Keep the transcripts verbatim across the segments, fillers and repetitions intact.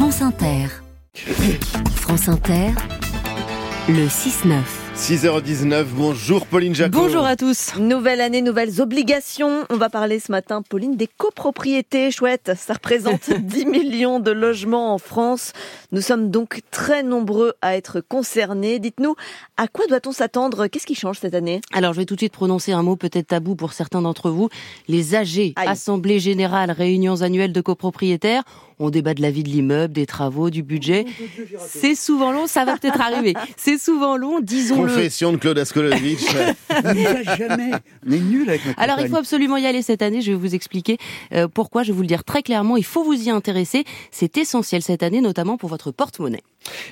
France Inter. France Inter, le six neuf. six heures dix-neuf, bonjour Pauline Jacot. Bonjour à tous. Nouvelle année, nouvelles obligations. On va parler ce matin, Pauline, des copropriétés. Chouette, ça représente dix millions de logements en France. Nous sommes donc très nombreux à être concernés. Dites-nous, à quoi doit-on s'attendre? Qu'est-ce qui change cette année? Alors, je vais tout de suite prononcer un mot peut-être tabou pour certains d'entre vous. Les A G, Assemblée Générale, réunions annuelles de copropriétaires. On débat de la vie de l'immeuble, des travaux, du budget. C'est souvent long, ça va peut-être arriver. C'est souvent long, disons-le. Confession de Claude Askolovitch. On n'y va jamais, on est nul avec notre. Alors campagne. Il faut absolument y aller cette année, je vais vous expliquer euh, pourquoi, je vais vous le dire très clairement, il faut vous y intéresser. C'est essentiel cette année, notamment pour votre porte-monnaie.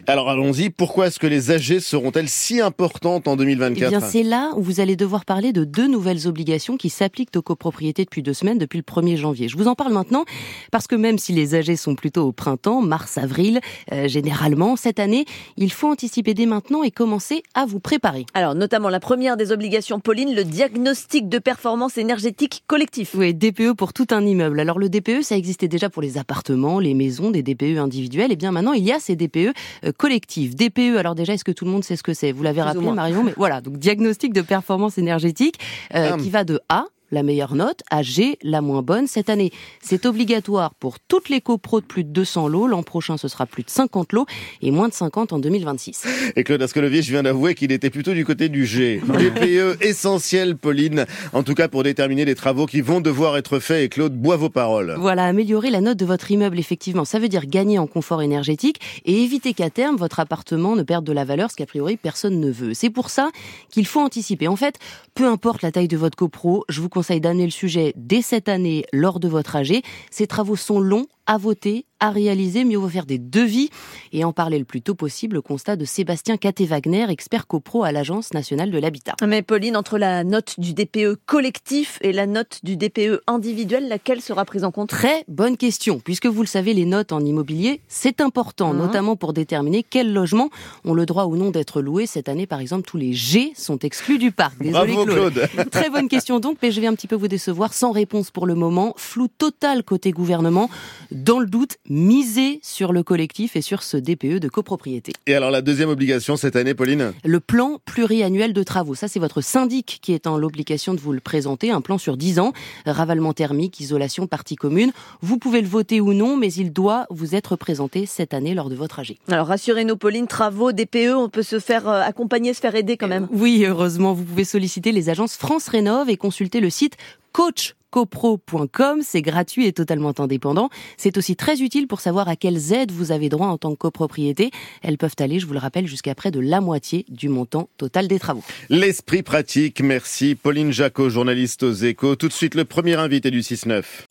Alors allons-y, pourquoi est-ce que les A G seront-elles si importantes en deux mille vingt-quatre? Eh bien c'est là où vous allez devoir parler de deux nouvelles obligations qui s'appliquent aux copropriétés depuis deux semaines, depuis le premier janvier. Je vous en parle maintenant, parce que même si les A G sont plutôt au printemps, mars-avril, euh, généralement, cette année, il faut anticiper dès maintenant et commencer à vous préparer. Alors, notamment la première des obligations, Pauline, le diagnostic de performance énergétique collectif. Oui, D P E pour tout un immeuble. Alors, le D P E, ça existait déjà pour les appartements, les maisons, des D P E individuels. Et bien maintenant, il y a ces D P E collectifs. D P E, alors déjà, est-ce que tout le monde sait ce que c'est? Vous l'avez plus rappelé, Marion, mais voilà. Donc, diagnostic de performance énergétique euh, hum. qui va de A, la meilleure note, à G, la moins bonne cette année. C'est obligatoire pour toutes les copros de plus de deux cents lots. L'an prochain, ce sera plus de cinquante lots et moins de cinquante en deux mille vingt-six. Et Claude Askolovitch vient d'avouer qu'il était plutôt du côté du G. D P E essentiel, Pauline, en tout cas pour déterminer les travaux qui vont devoir être faits. Et Claude, bois vos paroles. Voilà, améliorer la note de votre immeuble, effectivement. Ça veut dire gagner en confort énergétique et éviter qu'à terme, votre appartement ne perde de la valeur, ce qu'a priori personne ne veut. C'est pour ça qu'il faut anticiper. En fait, peu importe la taille de votre copro, je vous conseille d'amener le sujet dès cette année lors de votre A G. Ces travaux sont longs à voter, à réaliser, mieux vaut faire des devis et en parler le plus tôt possible. Constat de Sébastien Catté-Wagner, expert copro à l'Agence nationale de l'habitat. Mais Pauline, entre la note du D P E collectif et la note du D P E individuel, laquelle sera prise en compte? Très bonne question, puisque vous le savez, les notes en immobilier, c'est important, mmh. notamment pour déterminer quels logements ont le droit ou non d'être loués. Cette année, par exemple, tous les G sont exclus du parc. Désolé, bravo Claude. Claude. Très bonne question donc, mais je vais un petit peu vous décevoir, sans réponse pour le moment. Flou total côté gouvernement. Dans le doute, misez sur le collectif et sur ce D P E de copropriété. Et alors la deuxième obligation cette année, Pauline? Le plan pluriannuel de travaux. Ça, c'est votre syndic qui est en l'obligation de vous le présenter. Un plan sur dix ans, ravalement thermique, isolation, partie commune. Vous pouvez le voter ou non, mais il doit vous être présenté cette année lors de votre A G. Alors rassurez-nous, Pauline, travaux, D P E, on peut se faire accompagner, se faire aider quand même. Oui, heureusement, vous pouvez solliciter les agences France Rénov' et consulter le site coach copro point com, c'est gratuit et totalement indépendant. C'est aussi très utile pour savoir à quelles aides vous avez droit en tant que copropriété. Elles peuvent aller, je vous le rappelle, jusqu'à près de la moitié du montant total des travaux. L'esprit pratique, merci Pauline Jacot, journaliste aux Échos. Tout de suite, le premier invité du six neuf.